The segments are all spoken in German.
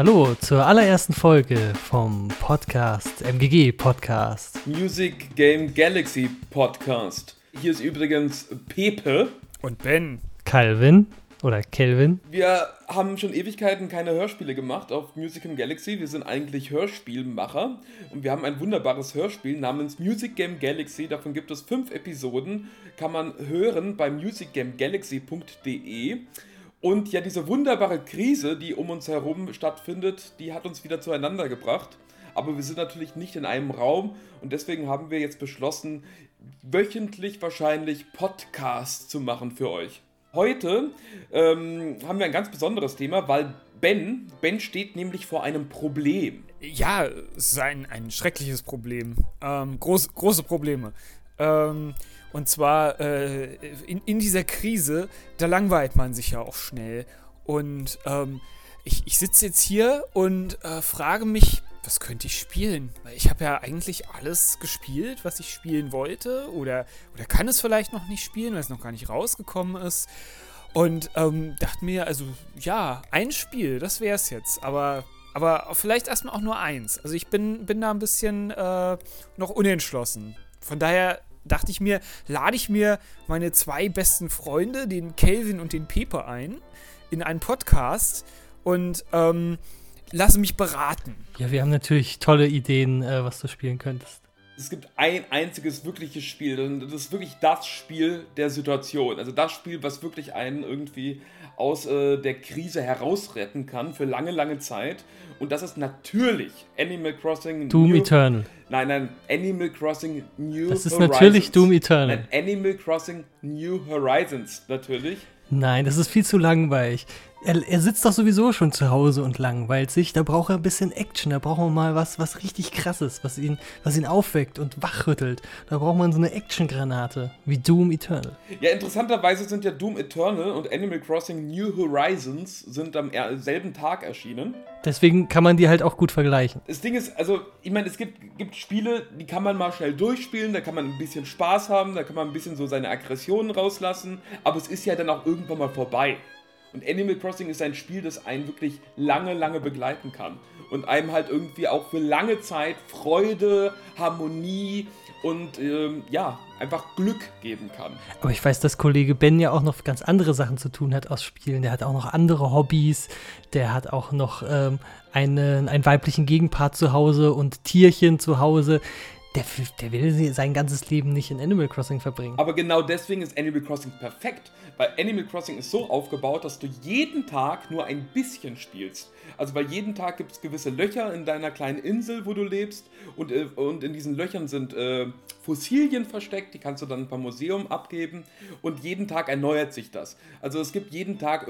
Hallo zur allerersten Folge vom Podcast, MGG Podcast. Music Game Galaxy Podcast. Hier ist übrigens Pepe. Und Ben. Calvin oder Kelvin. Wir haben schon Ewigkeiten keine Hörspiele gemacht auf Music Game Galaxy. Wir sind eigentlich Hörspielmacher und wir haben ein wunderbares Hörspiel namens Music Game Galaxy. Davon gibt es 5 Episoden, kann man hören bei musicgamegalaxy.de. Und ja, diese wunderbare Krise, die um uns herum stattfindet, die hat uns wieder zueinander gebracht. Aber wir sind natürlich nicht in einem Raum und deswegen haben wir jetzt beschlossen, wöchentlich wahrscheinlich Podcasts zu machen für euch. Heute haben wir ein ganz besonderes Thema, weil Ben steht nämlich vor einem Problem. Ja, es ist ein schreckliches Problem. Große Probleme. Und zwar in dieser Krise, da langweilt man sich ja auch schnell. Und ich sitze jetzt hier und frage mich, was könnte ich spielen? Weil ich habe ja eigentlich alles gespielt, was ich spielen wollte. Oder kann es vielleicht noch nicht spielen, weil es noch gar nicht rausgekommen ist. Und dachte mir, also ja, ein Spiel, das wäre es jetzt. Aber vielleicht erstmal auch nur eins. Also ich bin da ein bisschen noch unentschlossen. Von daher dachte ich mir, lade ich mir meine 2 besten Freunde, den Kelvin und den Pepe, ein, in einen Podcast und lasse mich beraten. Ja, wir haben natürlich tolle Ideen, was du spielen könntest. Es gibt ein einziges wirkliches Spiel und das ist wirklich das Spiel der Situation. Also das Spiel, was wirklich einen irgendwie aus der Krise herausretten kann für lange, lange Zeit. Und das ist natürlich Animal Crossing Doom Eternal. Nein, Animal Crossing New Horizons. Das ist natürlich Doom Eternal. Nein, Animal Crossing New Horizons, natürlich. Nein, das ist viel zu langweilig. Er sitzt doch sowieso schon zu Hause und langweilt sich. Da braucht er ein bisschen Action. Da braucht man mal was richtig Krasses, was ihn aufweckt und wachrüttelt. Da braucht man so eine Action-Granate wie Doom Eternal. Ja, interessanterweise sind ja Doom Eternal und Animal Crossing New Horizons sind am selben Tag erschienen. Deswegen kann man die halt auch gut vergleichen. Das Ding ist, also, ich meine, es gibt Spiele, die kann man mal schnell durchspielen, da kann man ein bisschen Spaß haben, da kann man ein bisschen so seine Aggressionen rauslassen, aber es ist ja dann auch irgendwann mal vorbei. Und Animal Crossing ist ein Spiel, das einen wirklich lange, lange begleiten kann. Und einem halt irgendwie auch für lange Zeit Freude, Harmonie und einfach Glück geben kann. Aber ich weiß, dass Kollege Ben ja auch noch ganz andere Sachen zu tun hat aus Spielen. Der hat auch noch andere Hobbys, der hat auch noch einen weiblichen Gegenpart zu Hause und Tierchen zu Hause. Der will sein ganzes Leben nicht in Animal Crossing verbringen. Aber genau deswegen ist Animal Crossing perfekt, weil Animal Crossing ist so aufgebaut, dass du jeden Tag nur ein bisschen spielst. Also bei jedem Tag gibt es gewisse Löcher in deiner kleinen Insel, wo du lebst und in diesen Löchern sind Fossilien versteckt, die kannst du dann beim Museum abgeben und jeden Tag erneuert sich das. Also es gibt jeden Tag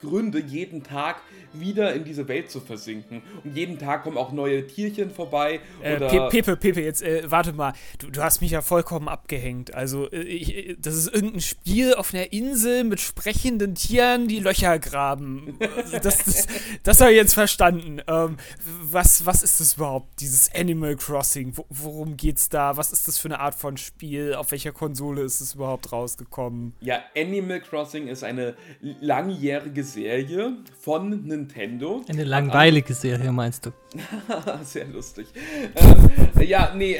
Gründe, jeden Tag wieder in diese Welt zu versinken und jeden Tag kommen auch neue Tierchen vorbei. Pepe, jetzt warte mal, du hast mich ja vollkommen abgehängt. Also, das ist irgendein Spiel auf einer Insel mit sprechenden Tieren, die Löcher graben. Das habe ich jetzt verstanden. Was ist das überhaupt, dieses Animal Crossing? Worum geht's da? Was ist das für eine Art von Spiel? Auf welcher Konsole ist es überhaupt rausgekommen? Ja, Animal Crossing ist eine langjährige Serie von Nintendo. Eine langweilige Serie, meinst du? Sehr lustig.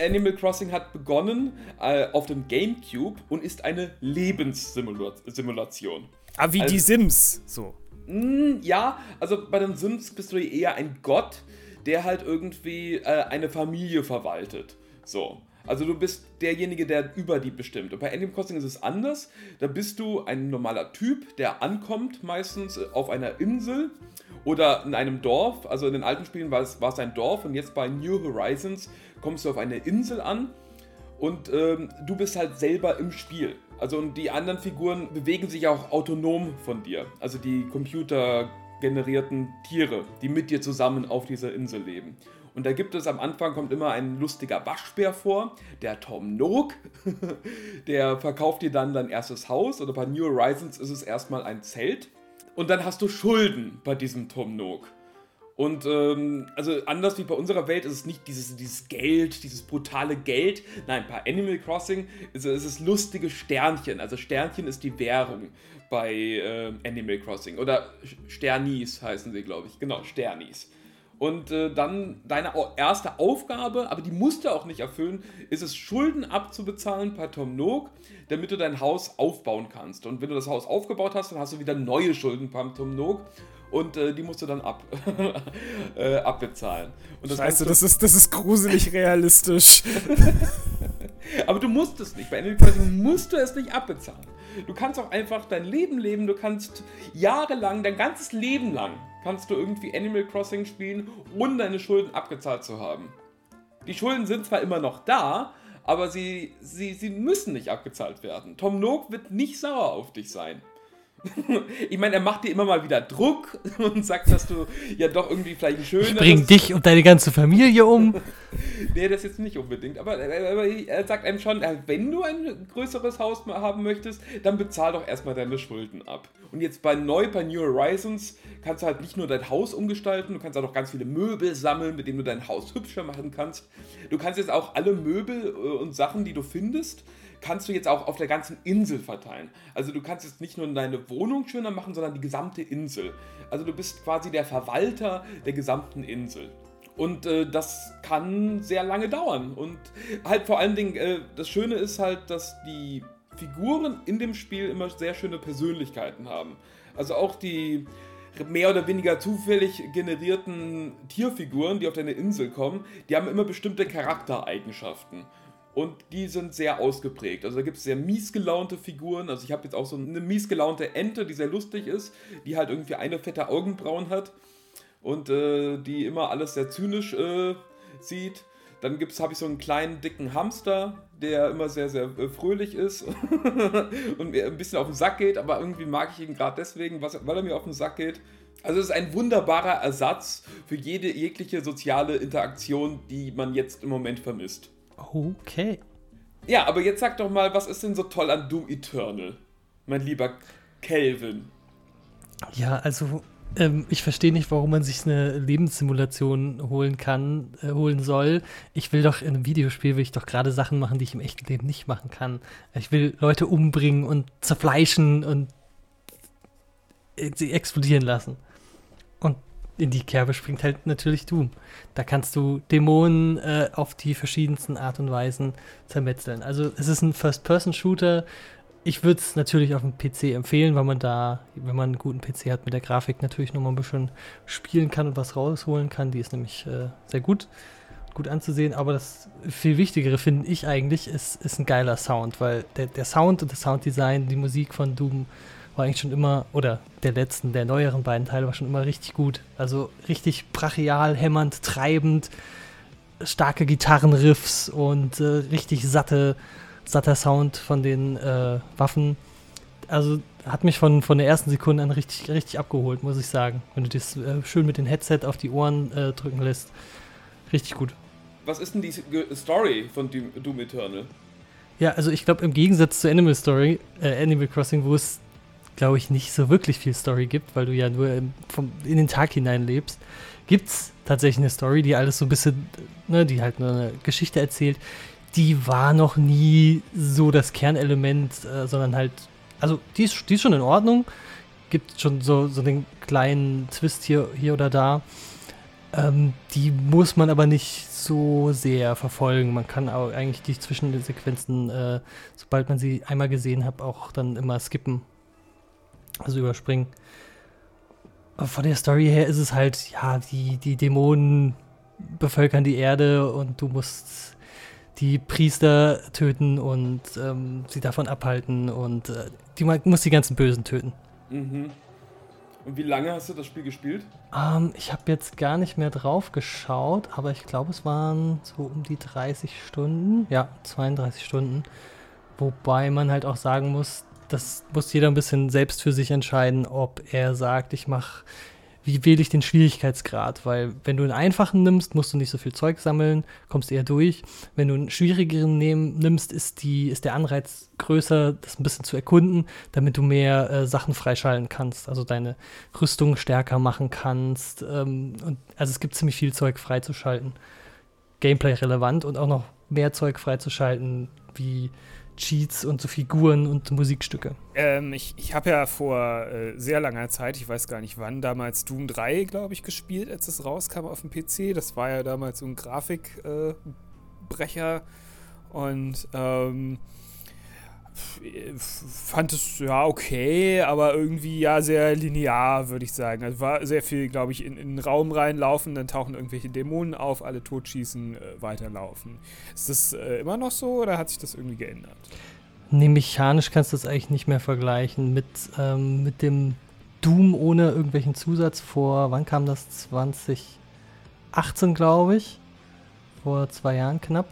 Animal Crossing hat begonnen auf dem Gamecube und ist eine Lebenssimulation. Aber wie die Sims, so. Ja, also bei den Sims bist du eher ein Gott, der halt irgendwie eine Familie verwaltet. So. Also du bist derjenige, der über die bestimmt. Und bei Animal Crossing ist es anders. Da bist du ein normaler Typ, der ankommt meistens auf einer Insel oder in einem Dorf. Also in den alten Spielen war es ein Dorf und jetzt bei New Horizons kommst du auf eine Insel an und du bist halt selber im Spiel. Also und die anderen Figuren bewegen sich auch autonom von dir. Also die computergenerierten Tiere, die mit dir zusammen auf dieser Insel leben. Und da gibt es am Anfang, kommt immer ein lustiger Waschbär vor, der Tom Nook, der verkauft dir dann dein erstes Haus oder bei New Horizons ist es erstmal ein Zelt und dann hast du Schulden bei diesem Tom Nook. Und also anders wie bei unserer Welt ist es nicht dieses Geld, dieses brutale Geld. Nein, bei Animal Crossing ist es lustige Sternchen. Also Sternchen ist die Währung bei Animal Crossing. Oder Sternis heißen sie, glaube ich. Genau, Sternis. Und dann deine erste Aufgabe, aber die musst du auch nicht erfüllen, ist es, Schulden abzubezahlen bei Tom Nook, damit du dein Haus aufbauen kannst. Und wenn du das Haus aufgebaut hast, dann hast du wieder neue Schulden beim Tom Nook. Und die musst du dann abbezahlen. Und das Scheiße, das ist gruselig realistisch. Aber du musst es nicht. Bei Animal Crossing musst du es nicht abbezahlen. Du kannst auch einfach dein Leben leben. Du kannst jahrelang, dein ganzes Leben lang, kannst du irgendwie Animal Crossing spielen, ohne deine Schulden abgezahlt zu haben. Die Schulden sind zwar immer noch da, aber sie müssen nicht abgezahlt werden. Tom Nook wird nicht sauer auf dich sein. Ich meine, er macht dir immer mal wieder Druck und sagt, dass du ja doch irgendwie vielleicht ein schöneres... Ich bring dich und deine ganze Familie um. Nee, das jetzt nicht unbedingt. Aber er sagt einem schon, wenn du ein größeres Haus haben möchtest, dann bezahl doch erstmal deine Schulden ab. Und jetzt bei New Horizons kannst du halt nicht nur dein Haus umgestalten, du kannst auch noch ganz viele Möbel sammeln, mit denen du dein Haus hübscher machen kannst. Du kannst jetzt auch alle Möbel und Sachen, die du findest, kannst du jetzt auch auf der ganzen Insel verteilen. Also du kannst jetzt nicht nur deine Wohnung schöner machen, sondern die gesamte Insel. Also du bist quasi der Verwalter der gesamten Insel. Und das kann sehr lange dauern. Und halt vor allen Dingen, das Schöne ist halt, dass die Figuren in dem Spiel immer sehr schöne Persönlichkeiten haben. Also auch die mehr oder weniger zufällig generierten Tierfiguren, die auf deine Insel kommen, die haben immer bestimmte Charaktereigenschaften. Und die sind sehr ausgeprägt. Also da gibt es sehr mies gelaunte Figuren. Also ich habe jetzt auch so eine mies gelaunte Ente, die sehr lustig ist, die halt irgendwie eine fette Augenbrauen hat und die immer alles sehr zynisch sieht. Dann habe ich so einen kleinen, dicken Hamster, der immer sehr, sehr fröhlich ist und mir ein bisschen auf den Sack geht. Aber irgendwie mag ich ihn gerade deswegen, weil er mir auf den Sack geht. Also es ist ein wunderbarer Ersatz für jegliche soziale Interaktion, die man jetzt im Moment vermisst. Okay. Ja, aber jetzt sag doch mal, was ist denn so toll an Doom Eternal, mein lieber Kelvin? Ja, also ich verstehe nicht, warum man sich eine Lebenssimulation holen soll. Ich will doch in einem Videospiel gerade Sachen machen, die ich im echten Leben nicht machen kann. Ich will Leute umbringen und zerfleischen und sie explodieren lassen. Und in die Kerbe springt halt natürlich Doom. Da kannst du Dämonen auf die verschiedensten Art und Weisen zermetzeln. Also es ist ein First-Person-Shooter. Ich würde es natürlich auf dem PC empfehlen, weil man da, wenn man einen guten PC hat, mit der Grafik natürlich nochmal ein bisschen spielen kann und was rausholen kann. Die ist nämlich sehr gut anzusehen. Aber das viel Wichtigere, finde ich eigentlich, ist ein geiler Sound. Weil der Sound und das Sounddesign, die Musik von Doom war eigentlich schon immer, oder der neueren beiden Teile war schon immer richtig gut. Also richtig brachial, hämmernd, treibend, starke Gitarrenriffs und richtig satter Sound von den Waffen. Also hat mich von der ersten Sekunde an richtig, richtig abgeholt, muss ich sagen. Wenn du das schön mit dem Headset auf die Ohren drücken lässt. Richtig gut. Was ist denn die Story von Doom Eternal? Ja, also ich glaube, im Gegensatz zu Animal Crossing, wo es glaube ich, nicht so wirklich viel Story gibt, weil du ja nur in den Tag hinein lebst, gibt's tatsächlich eine Story, die alles so ein bisschen, ne, die halt eine Geschichte erzählt, die war noch nie so das Kernelement, sondern halt, also die ist schon in Ordnung, gibt schon so einen kleinen Twist hier oder da, die muss man aber nicht so sehr verfolgen. Man kann auch eigentlich die Zwischensequenzen, sobald man sie einmal gesehen hat, auch dann immer skippen. Also überspringen. Aber von der Story her ist es halt, ja, die Dämonen bevölkern die Erde und du musst die Priester töten und sie davon abhalten und musst die ganzen Bösen töten. Mhm. Und wie lange hast du das Spiel gespielt? Ich habe jetzt gar nicht mehr drauf geschaut, aber ich glaube, es waren so um die 30 Stunden. Ja, 32 Stunden. Wobei man halt auch sagen muss, das muss jeder ein bisschen selbst für sich entscheiden, ob er sagt, ich mache wie wähle ich den Schwierigkeitsgrad, weil wenn du einen einfachen nimmst, musst du nicht so viel Zeug sammeln, kommst eher durch. Wenn du einen schwierigeren nimmst, ist der Anreiz größer, das ein bisschen zu erkunden, damit du mehr Sachen freischalten kannst, also deine Rüstung stärker machen kannst. Also es gibt ziemlich viel Zeug freizuschalten, Gameplay-relevant, und auch noch mehr Zeug freizuschalten, wie Cheats und so Figuren und Musikstücke. Ich habe ja vor sehr langer Zeit, ich weiß gar nicht wann, damals Doom 3, glaube ich, gespielt, als es rauskam auf dem PC. Das war ja damals so ein Grafikbrecher und fand es ja okay, aber irgendwie ja sehr linear, würde ich sagen. Also war sehr viel, glaube ich, in den Raum reinlaufen, dann tauchen irgendwelche Dämonen auf, alle totschießen, weiterlaufen. Ist das immer noch so oder hat sich das irgendwie geändert? Nee, mechanisch kannst du das eigentlich nicht mehr vergleichen mit dem Doom ohne irgendwelchen Zusatz vor, wann kam das? 2018, glaube ich. Vor 2 Jahren knapp.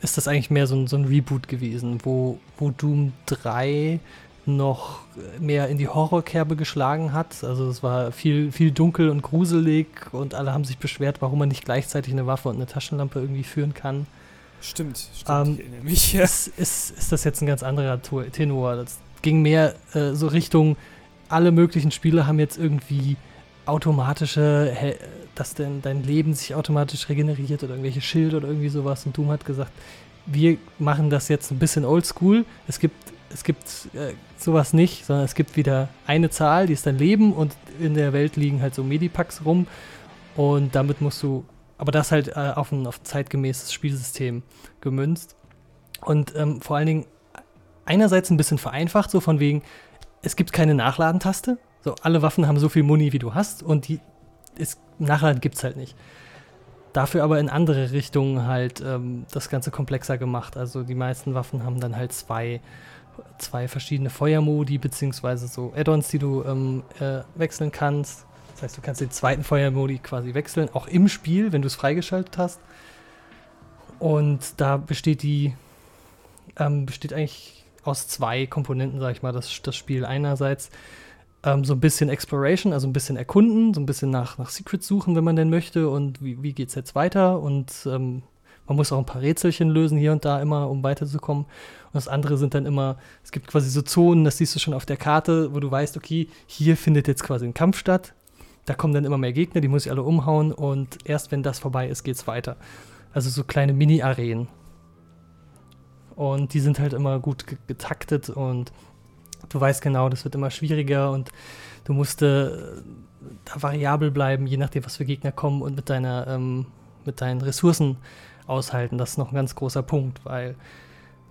Ist das eigentlich mehr so ein Reboot gewesen, wo Doom 3 noch mehr in die Horrorkerbe geschlagen hat. Also es war viel, viel dunkel und gruselig und alle haben sich beschwert, warum man nicht gleichzeitig eine Waffe und eine Taschenlampe irgendwie führen kann. Stimmt, ich erinnere mich. Ja. Ist das jetzt ein ganz anderer Tenor? Das ging mehr so Richtung, alle möglichen Spiele haben jetzt irgendwie automatische, dass dein Leben sich automatisch regeneriert oder irgendwelche Schilder oder irgendwie sowas. Und Doom hat gesagt, wir machen das jetzt ein bisschen oldschool. Es gibt sowas nicht, sondern es gibt wieder eine Zahl, die ist dein Leben, und in der Welt liegen halt so Medipacks rum. Und damit musst du, aber das halt auf ein zeitgemäßes Spielsystem gemünzt. Und vor allen Dingen einerseits ein bisschen vereinfacht, so von wegen, es gibt keine Nachladentaste. So, alle Waffen haben so viel Muni, wie du hast, und Nachladen gibt's halt nicht. Dafür aber in andere Richtungen halt das Ganze komplexer gemacht. Also die meisten Waffen haben dann halt zwei verschiedene Feuermodi, beziehungsweise so Add-ons, die du wechseln kannst. Das heißt, du kannst den zweiten Feuermodi quasi wechseln, auch im Spiel, wenn du es freigeschaltet hast. Und da besteht eigentlich aus 2 Komponenten, sag ich mal, das Spiel. Einerseits so ein bisschen Exploration, also ein bisschen erkunden, so ein bisschen nach Secrets suchen, wenn man denn möchte, und wie geht's jetzt weiter, und man muss auch ein paar Rätselchen lösen hier und da immer, um weiterzukommen. Und das andere sind dann immer, es gibt quasi so Zonen, das siehst du schon auf der Karte, wo du weißt, okay, hier findet jetzt quasi ein Kampf statt, da kommen dann immer mehr Gegner, die muss ich alle umhauen, und erst wenn das vorbei ist, geht's weiter. Also so kleine Mini-Arenen. Und die sind halt immer gut getaktet, und du weißt genau, das wird immer schwieriger, und du musst da variabel bleiben, je nachdem, was für Gegner kommen, und mit deinen Ressourcen aushalten. Das ist noch ein ganz großer Punkt, weil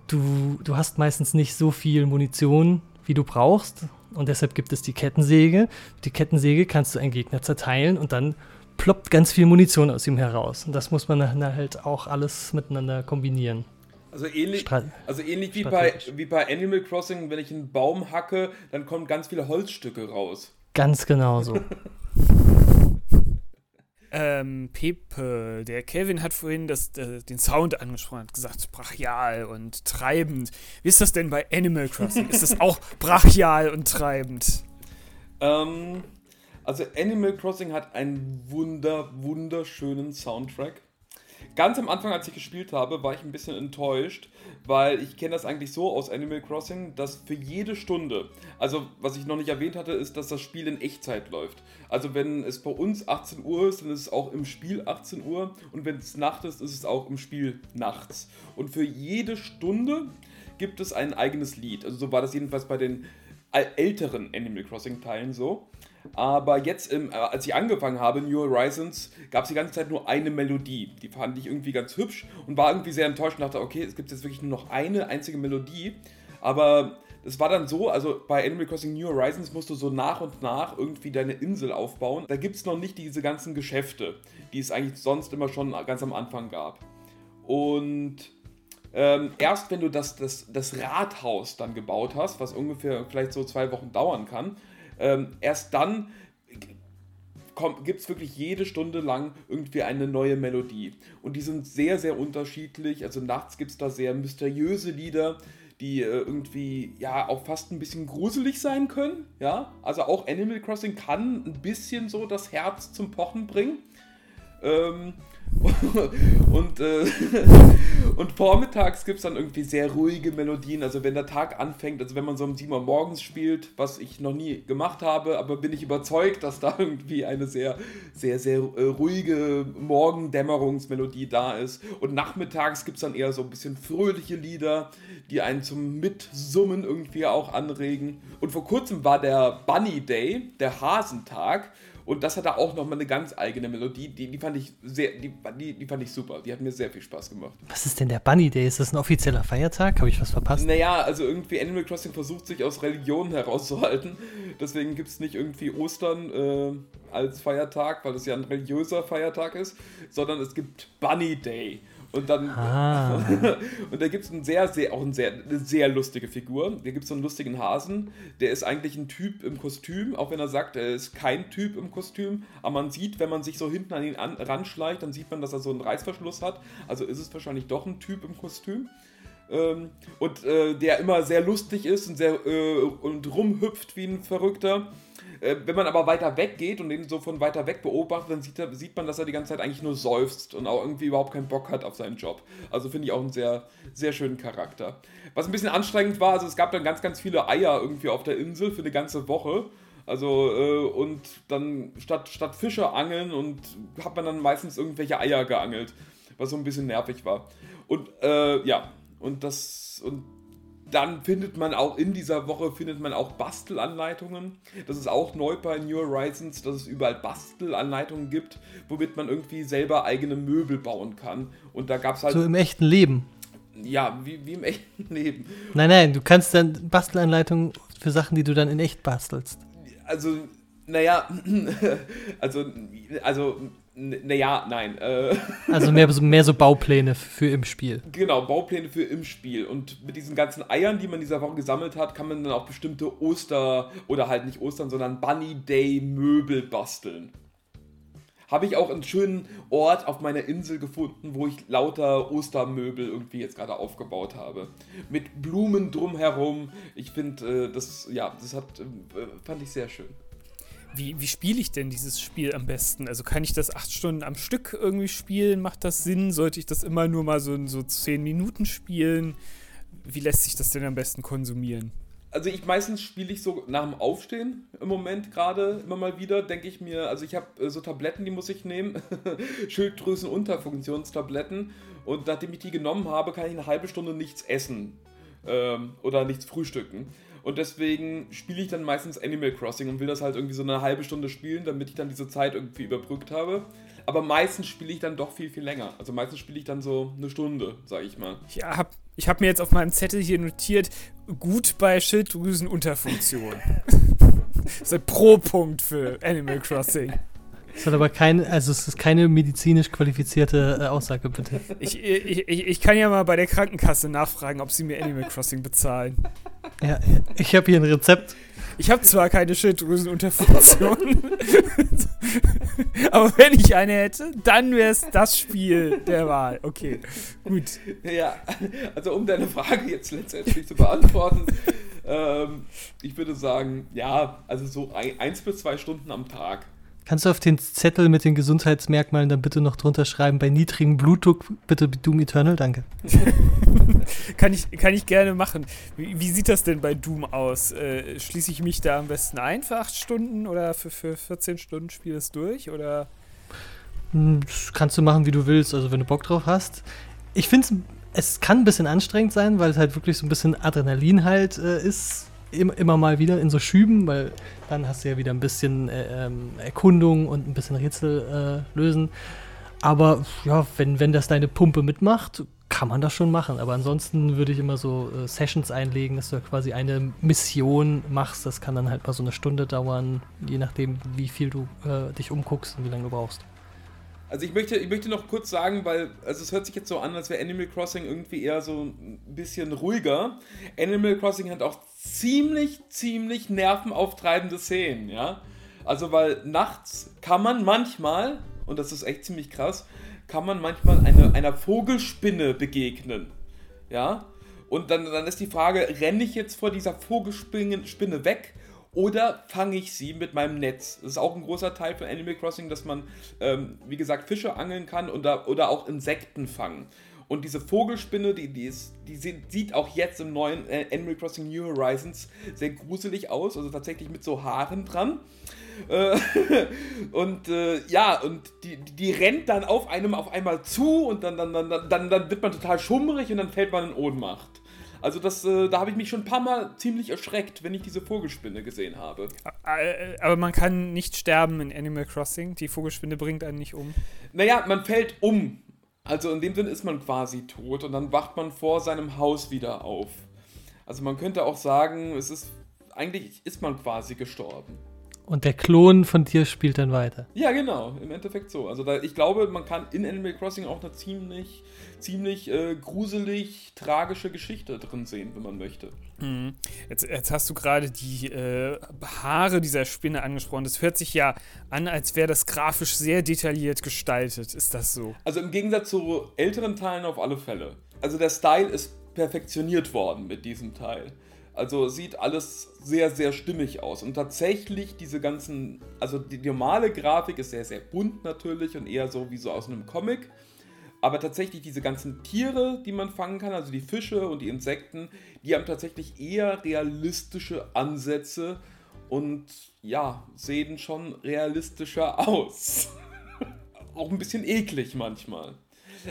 du hast meistens nicht so viel Munition, wie du brauchst, und deshalb gibt es die Kettensäge. Die Kettensäge kannst du einen Gegner zerteilen, und dann ploppt ganz viel Munition aus ihm heraus. Und das muss man dann halt auch alles miteinander kombinieren. Also ähnlich wie bei Animal Crossing, wenn ich einen Baum hacke, dann kommen ganz viele Holzstücke raus. Ganz genau so. Pepe, der Kevin hat vorhin den Sound angesprochen, hat gesagt, brachial und treibend. Wie ist das denn bei Animal Crossing? Ist das auch brachial und treibend? Also Animal Crossing hat einen wunderschönen Soundtrack. Ganz am Anfang, als ich gespielt habe, war ich ein bisschen enttäuscht, weil ich kenne das eigentlich so aus Animal Crossing, dass für jede Stunde, also was ich noch nicht erwähnt hatte, ist, dass das Spiel in Echtzeit läuft. Also wenn es bei uns 18 Uhr ist, dann ist es auch im Spiel 18 Uhr, und wenn es Nacht ist, ist es auch im Spiel nachts. Und für jede Stunde gibt es ein eigenes Lied. Also so war das jedenfalls bei den älteren Animal Crossing Teilen so. Aber jetzt, als ich angefangen habe, New Horizons, gab es die ganze Zeit nur eine Melodie. Die fand ich irgendwie ganz hübsch und war irgendwie sehr enttäuscht und dachte, okay, es gibt jetzt wirklich nur noch eine einzige Melodie. Aber es war dann so, also bei Animal Crossing New Horizons musst du so nach und nach irgendwie deine Insel aufbauen. Da gibt es noch nicht diese ganzen Geschäfte, die es eigentlich sonst immer schon ganz am Anfang gab. Und erst wenn du das Rathaus dann gebaut hast, was ungefähr vielleicht so 2 Wochen dauern kann, erst dann gibt es wirklich jede Stunde lang irgendwie eine neue Melodie. Und die sind sehr, sehr unterschiedlich. Also nachts gibt es da sehr mysteriöse Lieder, die irgendwie ja auch fast ein bisschen gruselig sein können. Ja? Also auch Animal Crossing kann ein bisschen so das Herz zum Pochen bringen. Und vormittags gibt es dann irgendwie sehr ruhige Melodien, also wenn der Tag anfängt, also wenn man so um 7 Uhr morgens spielt, was ich noch nie gemacht habe, aber bin ich überzeugt, dass da irgendwie eine sehr, sehr, sehr ruhige Morgendämmerungsmelodie da ist. Und nachmittags gibt es dann eher so ein bisschen fröhliche Lieder, die einen zum Mitsummen irgendwie auch anregen. Und vor kurzem war der Bunny Day, der Hasentag. Und das hatte auch nochmal eine ganz eigene Melodie, die fand ich sehr, die fand ich super. Die hat mir sehr viel Spaß gemacht. Was ist denn der Bunny Day? Ist das ein offizieller Feiertag? Habe ich was verpasst? Naja, also irgendwie Animal Crossing versucht sich aus Religionen herauszuhalten. Deswegen gibt es nicht irgendwie Ostern als Feiertag, weil das ja ein religiöser Feiertag ist, sondern es gibt Bunny Day. Und dann und da gibt es eine sehr lustige Figur. Da gibt es so einen lustigen Hasen, der ist eigentlich ein Typ im Kostüm, auch wenn er sagt, er ist kein Typ im Kostüm. Aber man sieht, wenn man sich so hinten an ihn ranschleicht, dann sieht man, dass er so einen Reißverschluss hat. Also ist es wahrscheinlich doch ein Typ im Kostüm. Und der immer sehr lustig ist und und rumhüpft wie ein Verrückter. Wenn man aber weiter weg geht und ihn so von weiter weg beobachtet, dann sieht man, dass er die ganze Zeit eigentlich nur seufzt und auch irgendwie überhaupt keinen Bock hat auf seinen Job. Also finde ich auch einen sehr, sehr schönen Charakter. Was ein bisschen anstrengend war, also es gab dann ganz, ganz viele Eier irgendwie auf der Insel für eine ganze Woche. Also und dann statt Fische angeln und hat man dann meistens irgendwelche Eier geangelt, was so ein bisschen nervig war. Und dann findet man auch in dieser Woche Bastelanleitungen. Das ist auch neu bei New Horizons, dass es überall Bastelanleitungen gibt, womit man irgendwie selber eigene Möbel bauen kann. Und da gab's halt so im echten Leben. Ja, wie im echten Leben. Nein, du kannst dann Bastelanleitungen für Sachen, die du dann in echt bastelst. Nein. Also mehr so Baupläne für im Spiel. Genau, Baupläne für im Spiel. Und mit diesen ganzen Eiern, die man dieser Woche gesammelt hat, kann man dann auch bestimmte sondern Bunny Day Möbel basteln. Habe ich auch einen schönen Ort auf meiner Insel gefunden, wo ich lauter Ostermöbel irgendwie jetzt gerade aufgebaut habe. Mit Blumen drumherum. Ich finde, fand ich sehr schön. Wie spiele ich denn dieses Spiel am besten? Also kann ich das 8 Stunden am Stück irgendwie spielen? Macht das Sinn? Sollte ich das immer nur mal so 10 Minuten spielen? Wie lässt sich das denn am besten konsumieren? Also meistens spiele ich so nach dem Aufstehen im Moment gerade immer mal wieder, denke ich mir, also ich habe so Tabletten, die muss ich nehmen, Schilddrüsenunterfunktionstabletten, und nachdem ich die genommen habe, kann ich eine halbe Stunde nichts essen oder nichts frühstücken. Und deswegen spiele ich dann meistens Animal Crossing und will das halt irgendwie so eine halbe Stunde spielen, damit ich dann diese Zeit irgendwie überbrückt habe. Aber meistens spiele ich dann doch viel, viel länger. Also meistens spiele ich dann so eine Stunde, sag ich mal. Ja, ich hab mir jetzt auf meinem Zettel hier notiert, gut bei Schilddrüsenunterfunktion. Das ist ein Pro-Punkt für Animal Crossing. Das hat aber es ist keine medizinisch qualifizierte Aussage, bitte. Ich kann ja mal bei der Krankenkasse nachfragen, ob sie mir Animal Crossing bezahlen. Ja, ich habe hier ein Rezept. Ich habe zwar keine Schilddrüsenunterfunktion, aber wenn ich eine hätte, dann wäre es das Spiel der Wahl. Okay, gut. Ja, also um deine Frage jetzt letztendlich zu beantworten, ich würde sagen, ja, also so 1 bis 2 Stunden am Tag. Kannst du auf den Zettel mit den Gesundheitsmerkmalen dann bitte noch drunter schreiben, bei niedrigem Blutdruck bitte Doom Eternal, danke. Kann ich gerne machen. Wie sieht das denn bei Doom aus? Schließe ich mich da am besten ein für 8 Stunden oder für 14 Stunden spiele es durch? Oder? Das kannst du machen, wie du willst, also wenn du Bock drauf hast. Ich finde, es kann ein bisschen anstrengend sein, weil es halt wirklich so ein bisschen Adrenalin halt ist. Immer mal wieder in so Schüben, weil dann hast du ja wieder ein bisschen Erkundung und ein bisschen Rätsel lösen. Aber ja, wenn das deine Pumpe mitmacht, kann man das schon machen. Aber ansonsten würde ich immer so Sessions einlegen, dass du quasi eine Mission machst. Das kann dann halt mal so eine Stunde dauern, je nachdem, wie viel du dich umguckst und wie lange du brauchst. Also ich möchte noch kurz sagen, weil also es hört sich jetzt so an, als wäre Animal Crossing irgendwie eher so ein bisschen ruhiger. Animal Crossing hat auch ziemlich, ziemlich nervenauftreibende Szenen, ja. Also weil nachts kann man manchmal, und das ist echt ziemlich krass, kann man manchmal einer Vogelspinne begegnen, ja. Und dann ist die Frage, renne ich jetzt vor dieser Vogelspinne weg oder fange ich sie mit meinem Netz? Das ist auch ein großer Teil von Animal Crossing, dass man, wie gesagt, Fische angeln kann oder auch Insekten fangen. Und diese Vogelspinne, die sieht auch jetzt im neuen Animal Crossing New Horizons sehr gruselig aus, also tatsächlich mit so Haaren dran. Und die rennt dann auf einem auf einmal zu und dann wird man total schummrig und dann fällt man in Ohnmacht. Also da habe ich mich schon ein paar Mal ziemlich erschreckt, wenn ich diese Vogelspinne gesehen habe. Aber man kann nicht sterben in Animal Crossing, die Vogelspinne bringt einen nicht um. Naja, man fällt um. Also in dem Sinn ist man quasi tot und dann wacht man vor seinem Haus wieder auf. Also man könnte auch sagen, eigentlich ist man quasi gestorben. Und der Klon von dir spielt dann weiter. Ja, genau, im Endeffekt so. Also ich glaube, man kann in Animal Crossing auch eine ziemlich gruselig tragische Geschichte drin sehen, wenn man möchte. Mhm. Jetzt hast du gerade die Haare dieser Spinne angesprochen. Das hört sich ja an, als wäre das grafisch sehr detailliert gestaltet. Ist das so? Also im Gegensatz zu älteren Teilen auf alle Fälle. Also der Style ist perfektioniert worden mit diesem Teil. Also sieht alles sehr, sehr stimmig aus. Und tatsächlich die normale Grafik ist sehr, sehr bunt natürlich und eher so wie so aus einem Comic. Aber tatsächlich diese ganzen Tiere, die man fangen kann, also die Fische und die Insekten, die haben tatsächlich eher realistische Ansätze und ja, sehen schon realistischer aus. Auch ein bisschen eklig manchmal.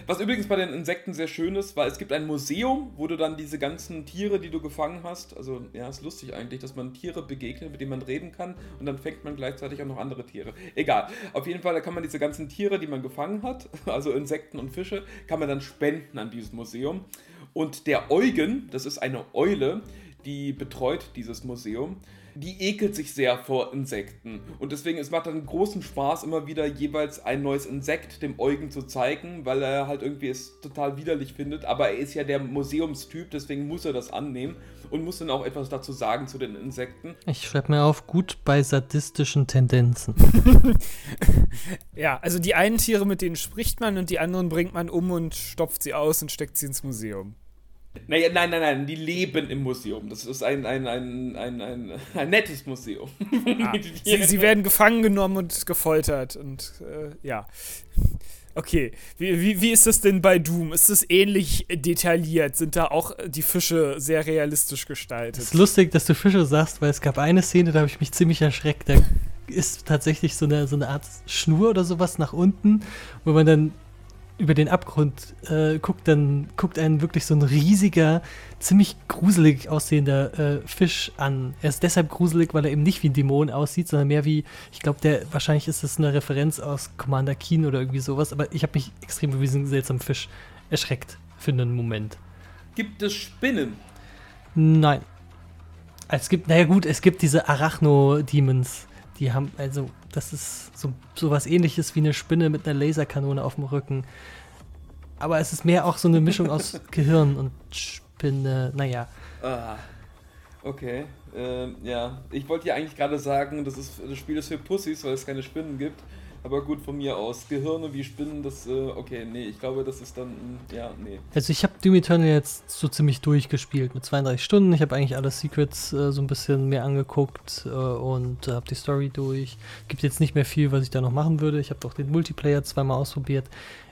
Was übrigens bei den Insekten sehr schön ist, weil es gibt ein Museum, wo du dann diese ganzen Tiere, die du gefangen hast, also ja, ist lustig eigentlich, dass man Tiere begegnet, mit denen man reden kann und dann fängt man gleichzeitig auch noch andere Tiere. Egal, auf jeden Fall, da kann man diese ganzen Tiere, die man gefangen hat, also Insekten und Fische, kann man dann spenden an dieses Museum. Und der Eugen, das ist eine Eule, die betreut dieses Museum, die ekelt sich sehr vor Insekten. Und deswegen, es macht dann großen Spaß, immer wieder jeweils ein neues Insekt dem Eugen zu zeigen, weil er halt irgendwie es total widerlich findet. Aber er ist ja der Museumstyp, deswegen muss er das annehmen und muss dann auch etwas dazu sagen zu den Insekten. Ich schreibe mir auf, gut bei sadistischen Tendenzen. Ja, also die einen Tiere, mit denen spricht man und die anderen bringt man um und stopft sie aus und steckt sie ins Museum. Naja, nein, die leben im Museum. Das ist ein nettes Museum. Ah, sie werden gefangen genommen und gefoltert und ja. Okay, wie ist das denn bei Doom? Ist das ähnlich detailliert? Sind da auch die Fische sehr realistisch gestaltet? Es ist lustig, dass du Fische sagst, weil es gab eine Szene, da habe ich mich ziemlich erschreckt. Da ist tatsächlich so eine Art Schnur oder sowas nach unten, wo man dann über den Abgrund guckt, dann guckt einen wirklich so ein riesiger, ziemlich gruselig aussehender Fisch an. Er ist deshalb gruselig, weil er eben nicht wie ein Dämon aussieht, sondern mehr wie, ich glaube, wahrscheinlich ist das eine Referenz aus Commander Keen oder irgendwie sowas, aber ich habe mich extrem über diesen seltsamen Fisch erschreckt für einen Moment. Gibt es Spinnen? Nein. Es gibt diese Arachno-Demons, die haben, also das ist so was Ähnliches wie eine Spinne mit einer Laserkanone auf dem Rücken. Aber es ist mehr auch so eine Mischung aus Gehirn und Spinne, naja. Ah, okay, ja. Ich wollte ja eigentlich gerade sagen, das Spiel ist für Pussys, weil es keine Spinnen gibt. Aber gut, von mir aus. Gehirne wie Spinnen, ich glaube, das ist dann, Also ich habe Doom Eternal jetzt so ziemlich durchgespielt mit 32 Stunden. Ich habe eigentlich alle Secrets so ein bisschen mehr angeguckt und habe die Story durch. Gibt jetzt nicht mehr viel, was ich da noch machen würde. Ich habe doch den Multiplayer zweimal ausprobiert.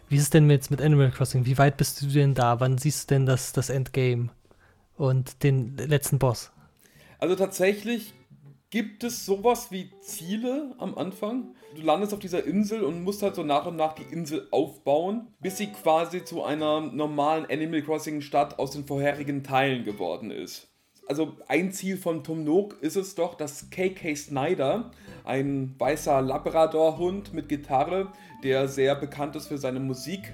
Wie ist es denn jetzt mit Animal Crossing? Wie weit bist du denn da? Wann siehst du denn das Endgame und den letzten Boss? Also tatsächlich gibt es sowas wie Ziele am Anfang. Du landest auf dieser Insel und musst halt so nach und nach die Insel aufbauen, bis sie quasi zu einer normalen Animal Crossing Stadt aus den vorherigen Teilen geworden ist. Also ein Ziel von Tom Nook ist es doch, dass KK Snyder, ein weißer Labradorhund mit Gitarre, der sehr bekannt ist für seine Musik,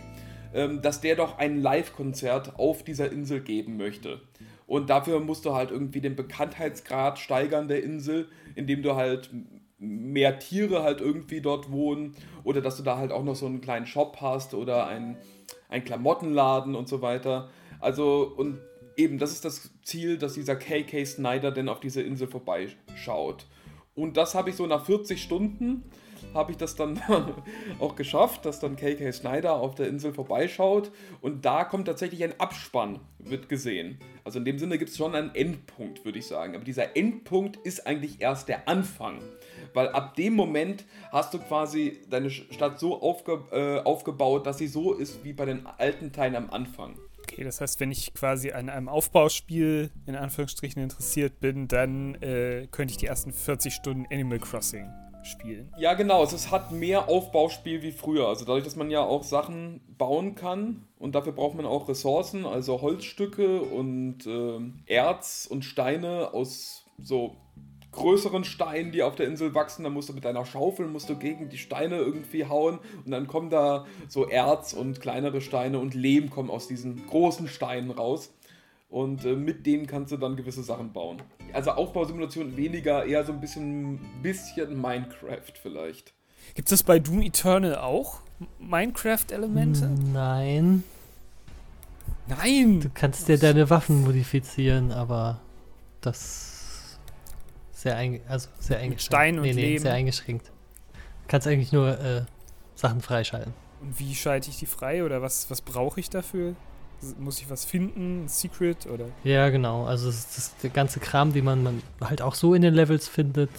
dass der doch ein Live-Konzert auf dieser Insel geben möchte. Und dafür musst du halt irgendwie den Bekanntheitsgrad steigern der Insel, indem du halt mehr Tiere halt irgendwie dort wohnen oder dass du da halt auch noch so einen kleinen Shop hast oder einen Klamottenladen und so weiter. Also und eben, das ist das Ziel, dass dieser KK Snyder denn auf diese Insel vorbeischaut. Und das habe ich so nach 40 Stunden, habe ich das dann auch geschafft, dass dann KK Snyder auf der Insel vorbeischaut. Und da kommt tatsächlich ein Abspann, wird gesehen. Also in dem Sinne gibt es schon einen Endpunkt, würde ich sagen. Aber dieser Endpunkt ist eigentlich erst der Anfang. Weil ab dem Moment hast du quasi deine Stadt so aufgebaut, dass sie so ist wie bei den alten Teilen am Anfang. Okay, das heißt, wenn ich quasi an einem Aufbauspiel in Anführungsstrichen interessiert bin, dann könnte ich die ersten 40 Stunden Animal Crossing spielen. Ja, genau. Es hat mehr Aufbauspiel wie früher. Also dadurch, dass man ja auch Sachen bauen kann und dafür braucht man auch Ressourcen, also Holzstücke und Erz und Steine aus so größeren Steinen, die auf der Insel wachsen, dann musst du mit deiner Schaufel gegen die Steine irgendwie hauen und dann kommen da so Erz und kleinere Steine und Lehm kommen aus diesen großen Steinen raus und mit denen kannst du dann gewisse Sachen bauen. Also Aufbausimulation weniger, eher so ein bisschen Minecraft vielleicht. Gibt es bei Doom Eternal auch Minecraft-Elemente? Nein. Nein! Du kannst ja deine Waffen modifizieren, aber das sehr eingeschränkt. Stein und Leben. Sehr eingeschränkt. Du kannst eigentlich nur Sachen freischalten. Und wie schalte ich die frei oder was brauche ich dafür? Muss ich was finden? Ein Secret oder? Ja, genau. Also das ist der ganze Kram, den man halt auch so in den Levels findet.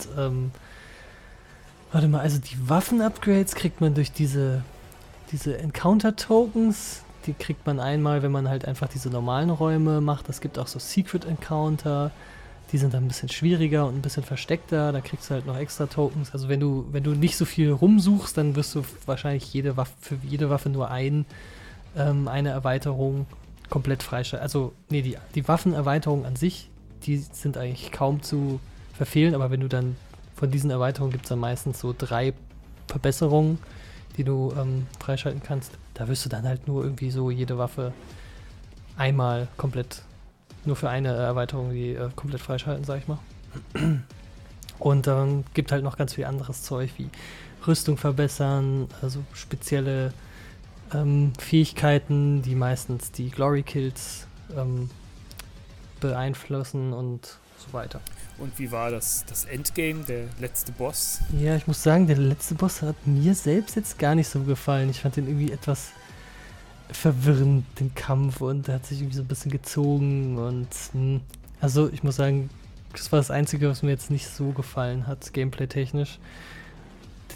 Warte mal, also die Waffen-Upgrades kriegt man durch diese Encounter-Tokens. Die kriegt man einmal, wenn man halt einfach diese normalen Räume macht. Es gibt auch so Secret-Encounter. Die sind dann ein bisschen schwieriger und ein bisschen versteckter. Da kriegst du halt noch extra Tokens. Also wenn du nicht so viel rumsuchst, dann wirst du wahrscheinlich für jede Waffe nur eine Erweiterung komplett freischalten. Also, nee, die Waffenerweiterungen an sich, die sind eigentlich kaum zu verfehlen. Aber wenn du dann von diesen Erweiterungen gibt es dann meistens so 3 Verbesserungen, die du freischalten kannst. Da wirst du dann halt nur irgendwie so jede Waffe einmal komplett nur für eine Erweiterung, die komplett freischalten, sag ich mal. Und dann gibt halt noch ganz viel anderes Zeug, wie Rüstung verbessern, also spezielle Fähigkeiten, die meistens die Glory Kills beeinflussen und so weiter. Und wie war das Endgame, der letzte Boss? Ja, ich muss sagen, der letzte Boss hat mir selbst jetzt gar nicht so gefallen. Ich fand den irgendwie etwas verwirrend, den Kampf, und der hat sich irgendwie so ein bisschen gezogen und also ich muss sagen, das war das Einzige, was mir jetzt nicht so gefallen hat, gameplay-technisch.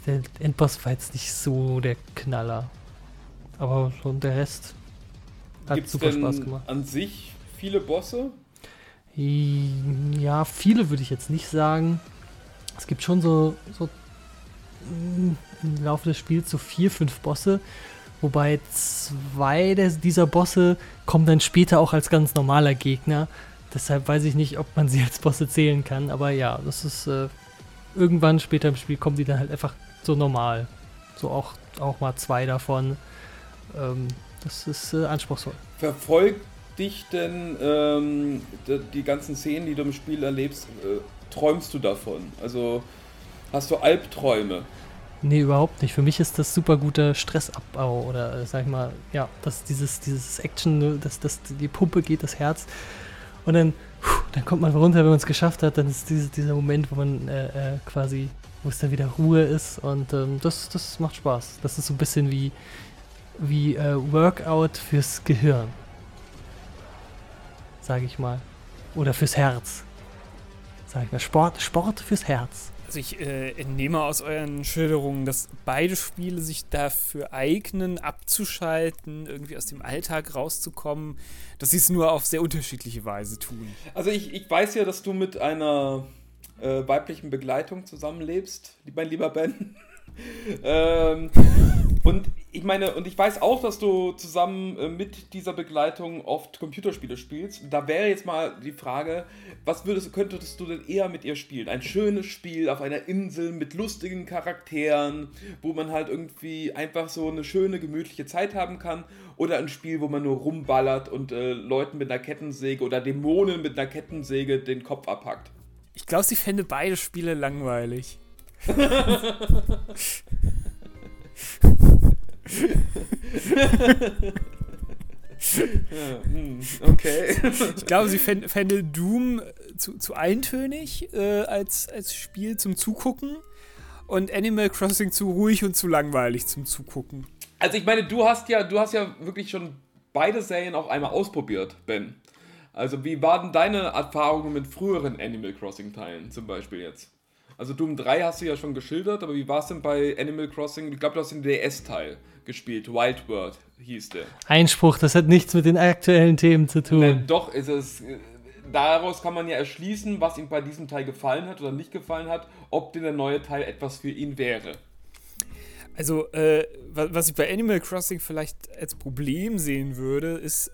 Der Endboss war jetzt nicht so der Knaller, aber schon der Rest hat super Spaß gemacht. An sich viele Bosse? Ja, viele würde ich jetzt nicht sagen. Es gibt schon so im Laufe des Spiels so 4-5 Bosse, wobei 2 dieser Bosse kommen dann später auch als ganz normaler Gegner. Deshalb weiß ich nicht, ob man sie als Bosse zählen kann. Aber ja, das ist irgendwann später im Spiel kommen die dann halt einfach so normal. So auch mal 2 davon. Das ist anspruchsvoll. Verfolgt dich denn die ganzen Szenen, die du im Spiel erlebst, träumst du davon? Also hast du Albträume? Nee, überhaupt nicht. Für mich ist das super guter Stressabbau oder sag ich mal, ja, dass dieses Action, dass die Pumpe geht, das Herz und dann kommt man runter, wenn man es geschafft hat, dann ist dieser Moment, wo man quasi, wo es dann wieder Ruhe ist und das macht Spaß. Das ist so ein bisschen wie Workout fürs Gehirn, sag ich mal. Oder fürs Herz. Sag ich mal, Sport fürs Herz. Also ich entnehme aus euren Schilderungen, dass beide Spiele sich dafür eignen, abzuschalten, irgendwie aus dem Alltag rauszukommen, dass sie es nur auf sehr unterschiedliche Weise tun. Also ich weiß ja, dass du mit einer weiblichen Begleitung zusammenlebst, mein lieber Ben. Und ich meine, und ich weiß auch, dass du zusammen mit dieser Begleitung oft Computerspiele spielst. Da wäre jetzt mal die Frage, was könntest du denn eher mit ihr spielen? Ein schönes Spiel auf einer Insel mit lustigen Charakteren, wo man halt irgendwie einfach so eine schöne, gemütliche Zeit haben kann, oder ein Spiel, wo man nur rumballert und Leuten mit einer Kettensäge oder Dämonen mit einer Kettensäge den Kopf abhackt? Ich glaube, sie fände beide Spiele langweilig. Okay. Ich glaube, sie fände Doom zu eintönig als Spiel zum Zugucken und Animal Crossing zu ruhig und zu langweilig zum Zugucken. Also ich meine, du hast ja wirklich schon beide Serien auch einmal ausprobiert, Ben. Also wie waren deine Erfahrungen mit früheren Animal Crossing-Teilen zum Beispiel jetzt? Also Doom 3 hast du ja schon geschildert, aber wie war es denn bei Animal Crossing? Ich glaube, du hast den DS-Teil gespielt, Wild World hieß der. Einspruch, das hat nichts mit den aktuellen Themen zu tun. Nein, doch, daraus kann man ja erschließen, was ihm bei diesem Teil gefallen hat oder nicht gefallen hat, ob denn der neue Teil etwas für ihn wäre. Also, was ich bei Animal Crossing vielleicht als Problem sehen würde, ist,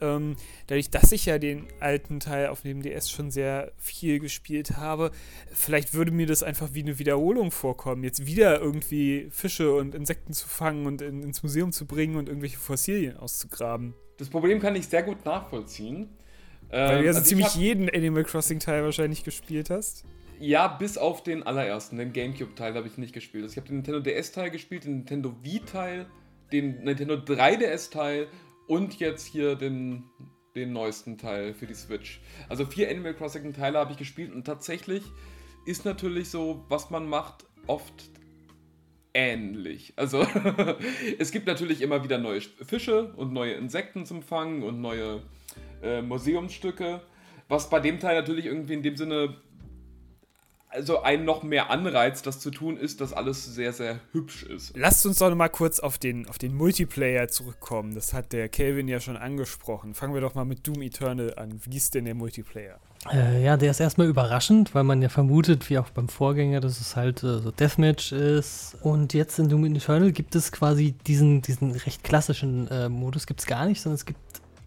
dadurch, dass ich ja den alten Teil auf dem DS schon sehr viel gespielt habe, vielleicht würde mir das einfach wie eine Wiederholung vorkommen, jetzt wieder irgendwie Fische und Insekten zu fangen und ins Museum zu bringen und irgendwelche Fossilien auszugraben. Das Problem kann ich sehr gut nachvollziehen. Weil du ja so ziemlich jeden Animal Crossing Teil wahrscheinlich gespielt hast. Ja, bis auf den allerersten, den Gamecube-Teil habe ich nicht gespielt. Also ich habe den Nintendo DS-Teil gespielt, den Nintendo Wii-Teil, den Nintendo 3DS-Teil und jetzt hier den neuesten Teil für die Switch. Also 4 Animal Crossing-Teile habe ich gespielt und tatsächlich ist natürlich so, was man macht, oft ähnlich. Also es gibt natürlich immer wieder neue Fische und neue Insekten zum Fangen und neue Museumsstücke, was bei dem Teil natürlich irgendwie in dem Sinne... Also ein noch mehr Anreiz, das zu tun ist, dass alles sehr, sehr hübsch ist. Lasst uns doch noch mal kurz auf den Multiplayer zurückkommen. Das hat der Kelvin ja schon angesprochen. Fangen wir doch mal mit Doom Eternal an. Wie ist denn der Multiplayer? Ja, der ist erstmal überraschend, weil man ja vermutet, wie auch beim Vorgänger, dass es halt so Deathmatch ist. Und jetzt in Doom Eternal gibt es quasi diesen recht klassischen Modus, gibt es gar nicht, sondern es gibt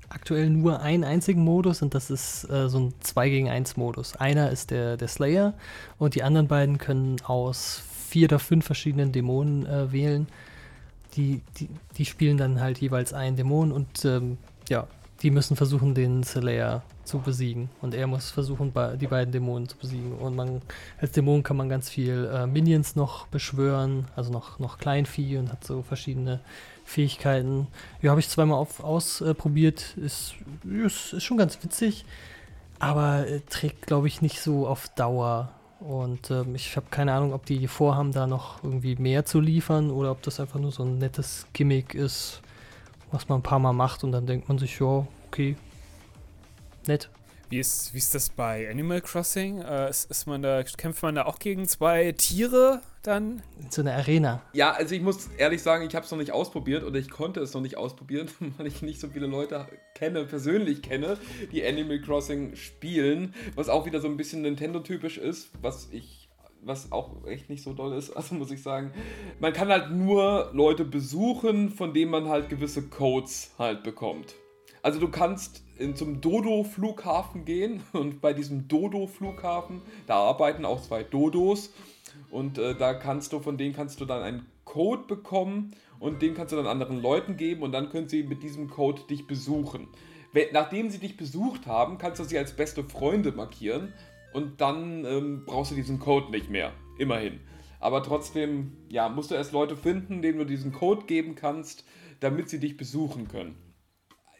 aktuell nur einen einzigen Modus und das ist so ein 2-gegen-1 Modus. Einer ist der Slayer und die anderen beiden können aus 4 oder 5 verschiedenen Dämonen wählen. Die spielen dann halt jeweils einen Dämon und die müssen versuchen, den Slayer zu besiegen und er muss versuchen, die beiden Dämonen zu besiegen. Und als Dämon kann man ganz viel Minions noch beschwören, also noch Kleinvieh und hat so verschiedene Fähigkeiten. Ja, habe ich zweimal ausprobiert. Ist schon ganz witzig, aber trägt, glaube ich, nicht so auf Dauer. Und ich habe keine Ahnung, ob die vorhaben, da noch irgendwie mehr zu liefern oder ob das einfach nur so ein nettes Gimmick ist, was man ein paar Mal macht und dann denkt man sich, ja, okay, nett. Wie ist das bei Animal Crossing? Kämpft man da auch gegen 2 Tiere dann? In so einer Arena. Ja, also ich muss ehrlich sagen, ich habe es noch nicht ausprobiert oder ich konnte es noch nicht ausprobieren, weil ich nicht so viele Leute persönlich kenne, die Animal Crossing spielen, was auch wieder so ein bisschen Nintendo-typisch ist, was auch echt nicht so doll ist, also muss ich sagen. Man kann halt nur Leute besuchen, von denen man halt gewisse Codes halt bekommt. Also du kannst zum Dodo-Flughafen gehen und bei diesem Dodo-Flughafen, da arbeiten auch 2 Dodos und von denen kannst du dann einen Code bekommen und den kannst du dann anderen Leuten geben und dann können sie mit diesem Code dich besuchen. Nachdem sie dich besucht haben, kannst du sie als beste Freunde markieren und dann brauchst du diesen Code nicht mehr, immerhin. Aber trotzdem, ja, musst du erst Leute finden, denen du diesen Code geben kannst, damit sie dich besuchen können.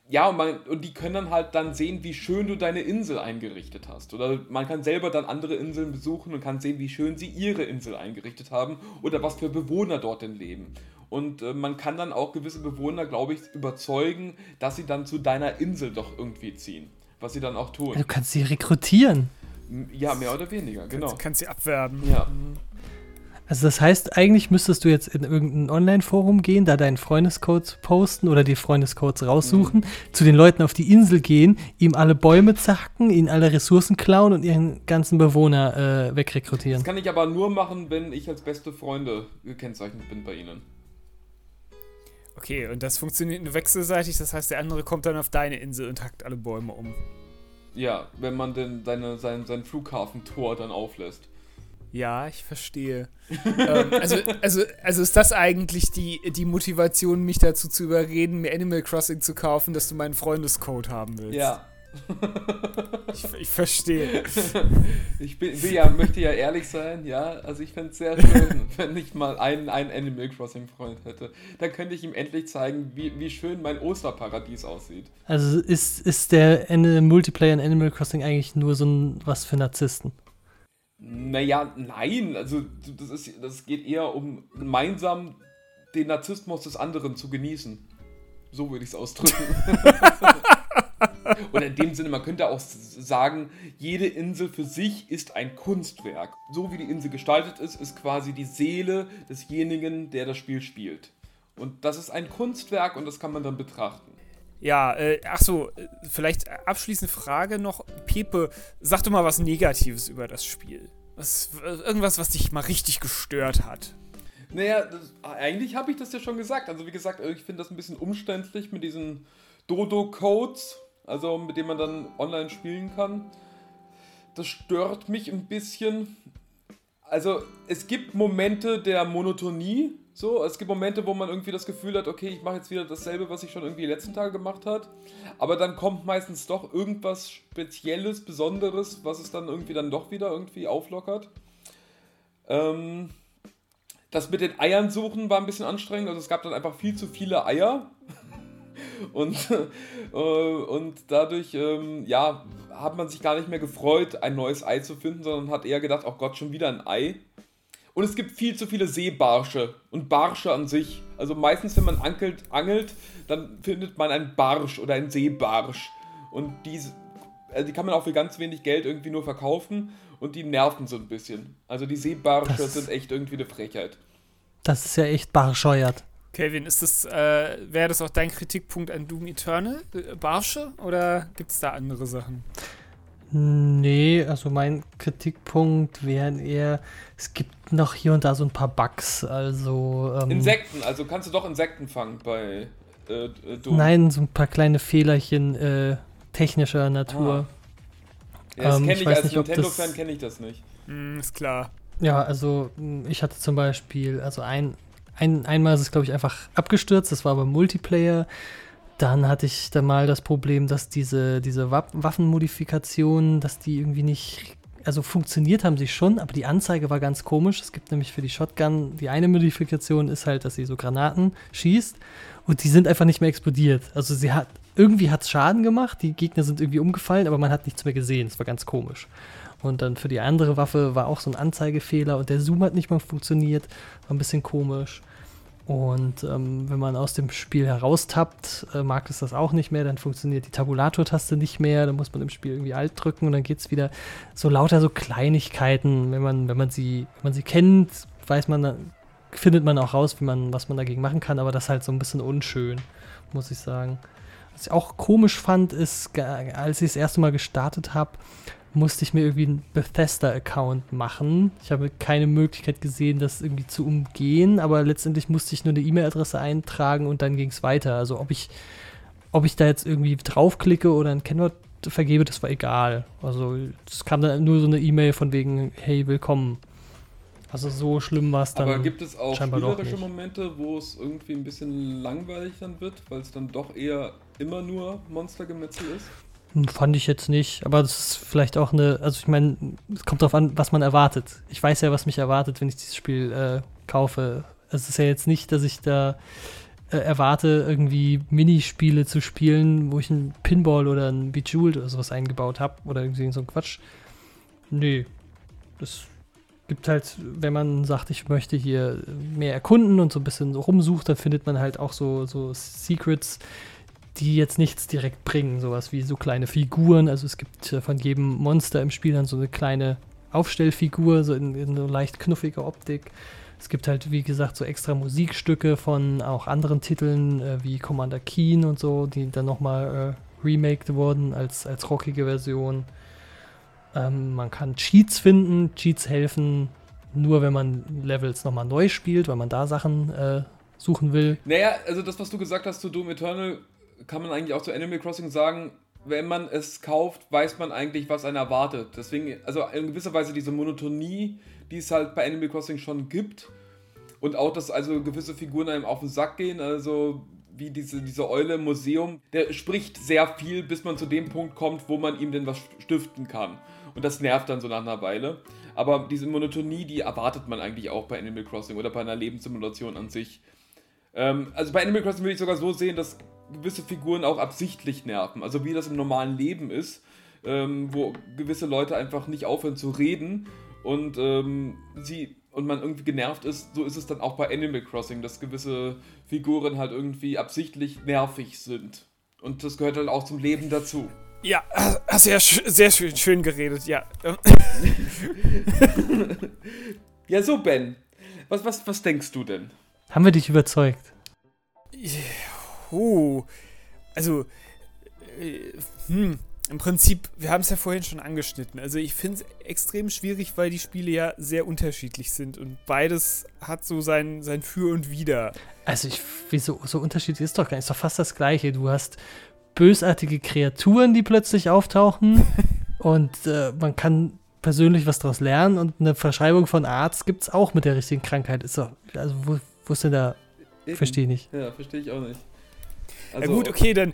Ja, und die können dann halt dann sehen, wie schön du deine Insel eingerichtet hast. Oder man kann selber dann andere Inseln besuchen und kann sehen, wie schön sie ihre Insel eingerichtet haben oder was für Bewohner dort denn leben. Und man kann dann auch gewisse Bewohner, glaube ich, überzeugen, dass sie dann zu deiner Insel doch irgendwie ziehen. Was sie dann auch tun. Du kannst sie rekrutieren. Ja, mehr oder weniger, genau. Du kannst sie abwerben. Ja. Also das heißt, eigentlich müsstest du jetzt in irgendein Online-Forum gehen, da deinen Freundescode posten oder die Freundescodes raussuchen, zu den Leuten auf die Insel gehen, ihm alle Bäume zacken, ihnen alle Ressourcen klauen und ihren ganzen Bewohner wegrekrutieren. Das kann ich aber nur machen, wenn ich als beste Freunde gekennzeichnet bin bei ihnen. Okay, und das funktioniert nur wechselseitig, das heißt, der andere kommt dann auf deine Insel und hackt alle Bäume um. Ja, wenn man denn sein Flughafentor dann auflässt. Ja, ich verstehe. Also ist das eigentlich die Motivation, mich dazu zu überreden, mir Animal Crossing zu kaufen, dass du meinen Freundescode haben willst? Ja, Ich verstehe. Ich möchte ja ehrlich sein, ja. Also ich fände es sehr schön, wenn ich mal einen Animal Crossing Freund hätte. Dann könnte ich ihm endlich zeigen, wie schön mein Osterparadies aussieht. Also ist der Multiplayer in Animal Crossing eigentlich nur so ein was für Narzissten? Naja, nein. Also das geht eher um gemeinsam den Narzissmus des anderen zu genießen. So würde ich es ausdrücken. Oder in dem Sinne, man könnte auch sagen, jede Insel für sich ist ein Kunstwerk. So wie die Insel gestaltet ist quasi die Seele desjenigen, der das Spiel spielt. Und das ist ein Kunstwerk und das kann man dann betrachten. Ja, achso, vielleicht abschließende Frage noch. Pepe, sag doch mal was Negatives über das Spiel. Irgendwas, was dich mal richtig gestört hat. Naja, eigentlich habe ich das ja schon gesagt. Also wie gesagt, ich finde das ein bisschen umständlich mit diesen Dodo-Codes, also mit denen man dann online spielen kann. Das stört mich ein bisschen. Also es gibt Momente der Monotonie, so. Es gibt Momente, wo man irgendwie das Gefühl hat, okay, ich mache jetzt wieder dasselbe, was ich schon irgendwie die letzten Tage gemacht habe. Aber dann kommt meistens doch irgendwas Spezielles, Besonderes, was es dann irgendwie dann doch wieder irgendwie auflockert. Das mit den Eiern suchen war ein bisschen anstrengend. Also es gab dann einfach viel zu viele Eier. Und dadurch hat man sich gar nicht mehr gefreut, ein neues Ei zu finden, sondern hat eher gedacht, oh Gott, schon wieder ein Ei. Und es gibt viel zu viele Seebarsche und Barsche an sich. Also meistens, wenn man angelt, dann findet man einen Barsch oder einen Seebarsch. Und die kann man auch für ganz wenig Geld irgendwie nur verkaufen und die nerven so ein bisschen. Also die Seebarsche sind echt irgendwie eine Frechheit. Das ist ja echt barscheuert. Kelvin, wäre das auch dein Kritikpunkt an Doom Eternal? Barsche? Oder gibt es da andere Sachen? Nee, also mein Kritikpunkt wären eher, es gibt noch hier und da so ein paar Bugs, also... Insekten, also kannst du doch Insekten fangen bei Doom? Nein, so ein paar kleine Fehlerchen technischer Natur. Ja, das kenne ich, als Nintendo-Fan kenne ich das nicht. Ist klar. Ja, also ich hatte zum Beispiel, also einmal ist es, glaube ich, einfach abgestürzt, das war aber Multiplayer. Dann hatte ich da mal das Problem, dass diese Waffenmodifikationen, dass die irgendwie nicht, also funktioniert haben sie schon, aber die Anzeige war ganz komisch. Es gibt nämlich für die Shotgun, die eine Modifikation ist halt, dass sie so Granaten schießt und die sind einfach nicht mehr explodiert. Also irgendwie hat es Schaden gemacht, die Gegner sind irgendwie umgefallen, aber man hat nichts mehr gesehen, es war ganz komisch. Und dann für die andere Waffe war auch so ein Anzeigefehler und der Zoom hat nicht mal funktioniert, war ein bisschen komisch. Und wenn man aus dem Spiel heraustappt, mag es das auch nicht mehr, dann funktioniert die Tabulator-Taste nicht mehr, dann muss man im Spiel irgendwie Alt drücken und dann geht's wieder. So lauter so Kleinigkeiten, wenn man sie kennt, weiß man, findet man auch raus, was man dagegen machen kann, aber das ist halt so ein bisschen unschön, muss ich sagen. Was ich auch komisch fand, ist, als ich das erste Mal gestartet habe, musste ich mir irgendwie einen Bethesda-Account machen. Ich habe keine Möglichkeit gesehen, das irgendwie zu umgehen, aber letztendlich musste ich nur eine E-Mail-Adresse eintragen und dann ging es weiter. Also ob ich da jetzt irgendwie draufklicke oder ein Kennwort vergebe, das war egal. Also es kam dann nur so eine E-Mail von wegen, hey, willkommen. Also so schlimm war es dann. Aber gibt es auch spielerische Momente, wo es irgendwie ein bisschen langweilig dann wird, weil es dann doch eher immer nur Monstergemetzel ist? Fand ich jetzt nicht, aber das ist vielleicht auch also ich meine, es kommt drauf an, was man erwartet. Ich weiß ja, was mich erwartet, wenn ich dieses Spiel kaufe. Es ist ja jetzt nicht, dass ich da erwarte, irgendwie Minispiele zu spielen, wo ich einen Pinball oder einen Bejeweled oder sowas eingebaut habe oder irgendwie so ein Quatsch. Nee, das gibt halt, wenn man sagt, ich möchte hier mehr erkunden und so ein bisschen rumsucht, dann findet man halt auch so Secrets, die jetzt nichts direkt bringen, sowas wie so kleine Figuren, also es gibt von jedem Monster im Spiel dann so eine kleine Aufstellfigur, so in so leicht knuffiger Optik. Es gibt halt, wie gesagt, so extra Musikstücke von auch anderen Titeln, wie Commander Keen und so, die dann nochmal remaked wurden als rockige Version. Man kann Cheats finden, Cheats helfen nur, wenn man Levels nochmal neu spielt, weil man da Sachen suchen will. Naja, also das, was du gesagt hast zu Doom Eternal, kann man eigentlich auch zu Animal Crossing sagen, wenn man es kauft, weiß man eigentlich, was einen erwartet. Deswegen, also in gewisser Weise diese Monotonie, die es halt bei Animal Crossing schon gibt und auch, dass also gewisse Figuren einem auf den Sack gehen, also wie diese Eule im Museum, der spricht sehr viel, bis man zu dem Punkt kommt, wo man ihm denn was stiften kann. Und das nervt dann so nach einer Weile. Aber diese Monotonie, die erwartet man eigentlich auch bei Animal Crossing oder bei einer Lebenssimulation an sich. Also bei Animal Crossing würde ich sogar so sehen, dass gewisse Figuren auch absichtlich nerven. Also wie das im normalen Leben ist, wo gewisse Leute einfach nicht aufhören zu reden und man irgendwie genervt ist, so ist es dann auch bei Animal Crossing, dass gewisse Figuren halt irgendwie absichtlich nervig sind. Und das gehört halt auch zum Leben dazu. Ja, sehr, sehr schön geredet, ja. Ja, so Ben, was denkst du denn? Haben wir dich überzeugt? Also, im Prinzip, wir haben es ja vorhin schon angeschnitten. Also ich finde es extrem schwierig, weil die Spiele ja sehr unterschiedlich sind und beides hat so sein Für und Wider. Also so unterschiedlich ist doch gar nicht. Ist doch fast das Gleiche. Du hast bösartige Kreaturen, die plötzlich auftauchen und man kann persönlich was daraus lernen und eine Verschreibung von Arzt gibt es auch mit der richtigen Krankheit. Ist doch, also wo ist denn da? Verstehe ich nicht. Ja, verstehe ich auch nicht. Also, ja gut, okay, dann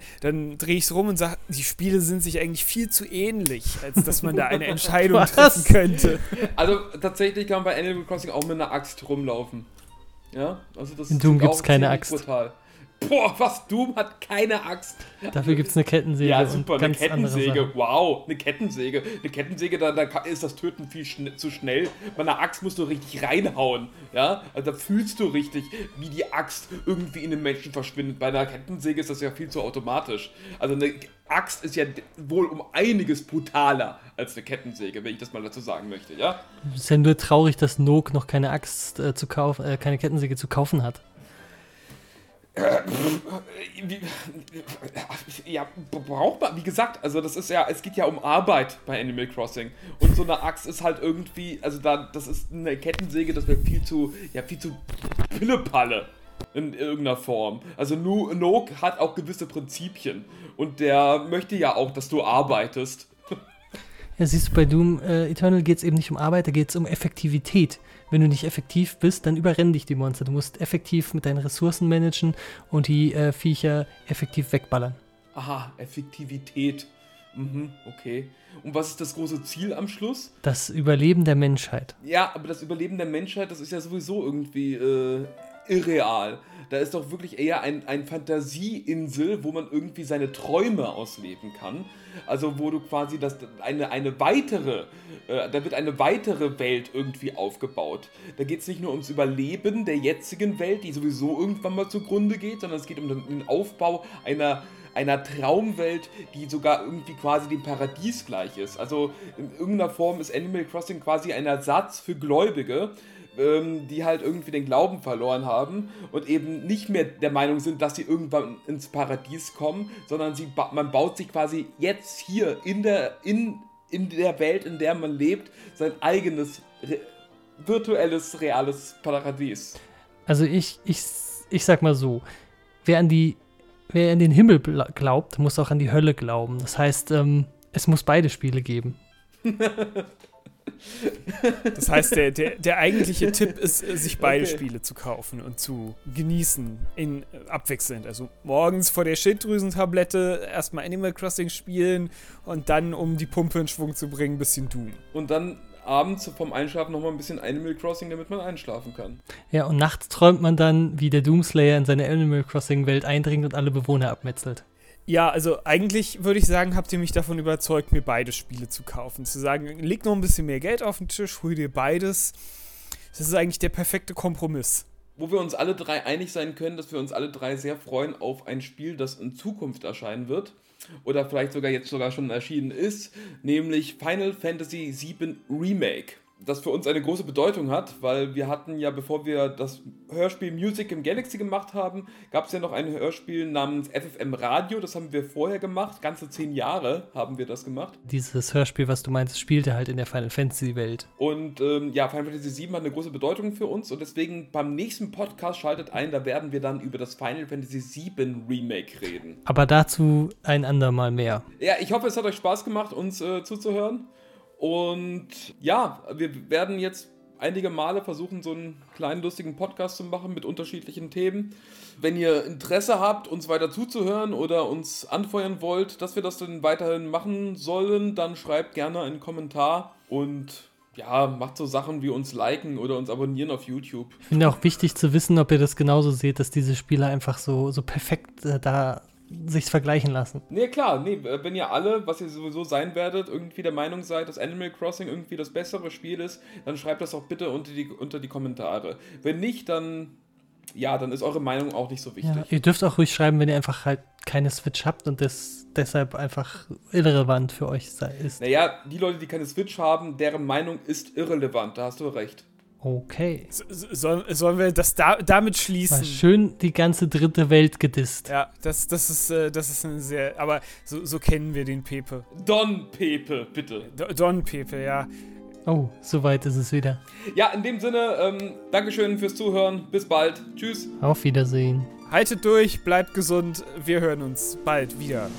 drehe ich es rum und sage, die Spiele sind sich eigentlich viel zu ähnlich, als dass man da eine Entscheidung treffen könnte. Also tatsächlich kann man bei Animal Crossing auch mit einer Axt rumlaufen. Ja, also das in Doom gibt es keine Axt. Brutal. Boah, was? Doom hat keine Axt. Dafür gibt es eine Kettensäge. Ja, super, eine Kettensäge. Wow, eine Kettensäge. Eine Kettensäge, da ist das Töten viel zu schnell. Bei einer Axt musst du richtig reinhauen. Ja, also da fühlst du richtig, wie die Axt irgendwie in den Menschen verschwindet. Bei einer Kettensäge ist das ja viel zu automatisch. Also eine Axt ist ja wohl um einiges brutaler als eine Kettensäge, wenn ich das mal dazu sagen möchte, ja? Es ist ja nur traurig, dass Nook noch keine Axt keine Kettensäge zu kaufen hat. Ja, braucht man, wie gesagt, also das ist ja, es geht ja um Arbeit bei Animal Crossing und so eine Axt ist halt irgendwie, also da, das ist eine Kettensäge, das wäre viel zu Pillepalle in irgendeiner Form. Also Nook hat auch gewisse Prinzipien und der möchte ja auch, dass du arbeitest. Ja, siehst du, bei Doom Eternal geht es eben nicht um Arbeit, da geht es um Effektivität. Wenn du nicht effektiv bist, dann überrennen dich die Monster. Du musst effektiv mit deinen Ressourcen managen und die Viecher effektiv wegballern. Aha, Effektivität. Mhm, okay. Und was ist das große Ziel am Schluss? Das Überleben der Menschheit. Ja, aber das Überleben der Menschheit, das ist ja sowieso irgendwie irreal. Da ist doch wirklich eher ein Fantasieinsel, wo man irgendwie seine Träume ausleben kann. Also wo du quasi da wird eine weitere Welt irgendwie aufgebaut. Da geht es nicht nur ums Überleben der jetzigen Welt, die sowieso irgendwann mal zugrunde geht, sondern es geht um den Aufbau einer Traumwelt, die sogar irgendwie quasi dem Paradies gleich ist. Also in irgendeiner Form ist Animal Crossing quasi ein Ersatz für Gläubige, die halt irgendwie den Glauben verloren haben und eben nicht mehr der Meinung sind, dass sie irgendwann ins Paradies kommen, sondern man baut sich quasi jetzt hier in der Welt, in der man lebt, sein eigenes virtuelles, reales Paradies. Also ich sag mal so, wer an den Himmel glaubt, muss auch an die Hölle glauben. Das heißt, es muss beide Spiele geben. Das heißt, der eigentliche Tipp ist, sich beide Spiele zu kaufen und zu genießen, abwechselnd. Also morgens vor der Schilddrüsentablette erstmal Animal Crossing spielen und dann, um die Pumpe in Schwung zu bringen, ein bisschen Doom. Und dann abends vom Einschlafen nochmal ein bisschen Animal Crossing, damit man einschlafen kann. Ja, und nachts träumt man dann, wie der Doomslayer in seine Animal Crossing-Welt eindringt und alle Bewohner abmetzelt. Ja, also eigentlich würde ich sagen, habt ihr mich davon überzeugt, mir beide Spiele zu kaufen. Zu sagen, leg noch ein bisschen mehr Geld auf den Tisch, hol dir beides. Das ist eigentlich der perfekte Kompromiss. Wo wir uns alle drei einig sein können, dass wir uns alle drei sehr freuen auf ein Spiel, das in Zukunft erscheinen wird. Oder vielleicht sogar jetzt sogar schon erschienen ist. Nämlich Final Fantasy VII Remake. Das für uns eine große Bedeutung hat, weil wir hatten ja, bevor wir das Hörspiel Music Game Galaxy gemacht haben, gab es ja noch ein Hörspiel namens FFM Radio, das haben wir vorher gemacht, ganze 10 Jahre haben wir das gemacht. Dieses Hörspiel, was du meinst, spielte halt in der Final Fantasy Welt. Und Final Fantasy VII hat eine große Bedeutung für uns und deswegen beim nächsten Podcast schaltet ein, da werden wir dann über das Final Fantasy VII Remake reden. Aber dazu ein andermal mehr. Ja, ich hoffe, es hat euch Spaß gemacht, uns zuzuhören. Und ja, wir werden jetzt einige Male versuchen, so einen kleinen lustigen Podcast zu machen mit unterschiedlichen Themen. Wenn ihr Interesse habt, uns weiter zuzuhören oder uns anfeuern wollt, dass wir das dann weiterhin machen sollen, dann schreibt gerne einen Kommentar und ja, macht so Sachen wie uns liken oder uns abonnieren auf YouTube. Ich finde auch wichtig zu wissen, ob ihr das genauso seht, dass diese Spiele einfach so perfekt da sich vergleichen lassen. Nee, klar, wenn ihr alle, was ihr sowieso sein werdet, irgendwie der Meinung seid, dass Animal Crossing irgendwie das bessere Spiel ist, dann schreibt das auch bitte unter die Kommentare. Wenn nicht, dann ist eure Meinung auch nicht so wichtig. Ja, ihr dürft auch ruhig schreiben, wenn ihr einfach halt keine Switch habt und das deshalb einfach irrelevant für euch ist. Naja, die Leute, die keine Switch haben, deren Meinung ist irrelevant, da hast du recht. Okay. Sollen wir das damit schließen? War schön die ganze dritte Welt gedisst. Ja, das ist eine sehr... Aber so kennen wir den Pepe. Don Pepe, bitte. Don Pepe, ja. Oh, soweit ist es wieder. Ja, in dem Sinne, Dankeschön fürs Zuhören. Bis bald. Tschüss. Auf Wiedersehen. Haltet durch, bleibt gesund. Wir hören uns bald wieder.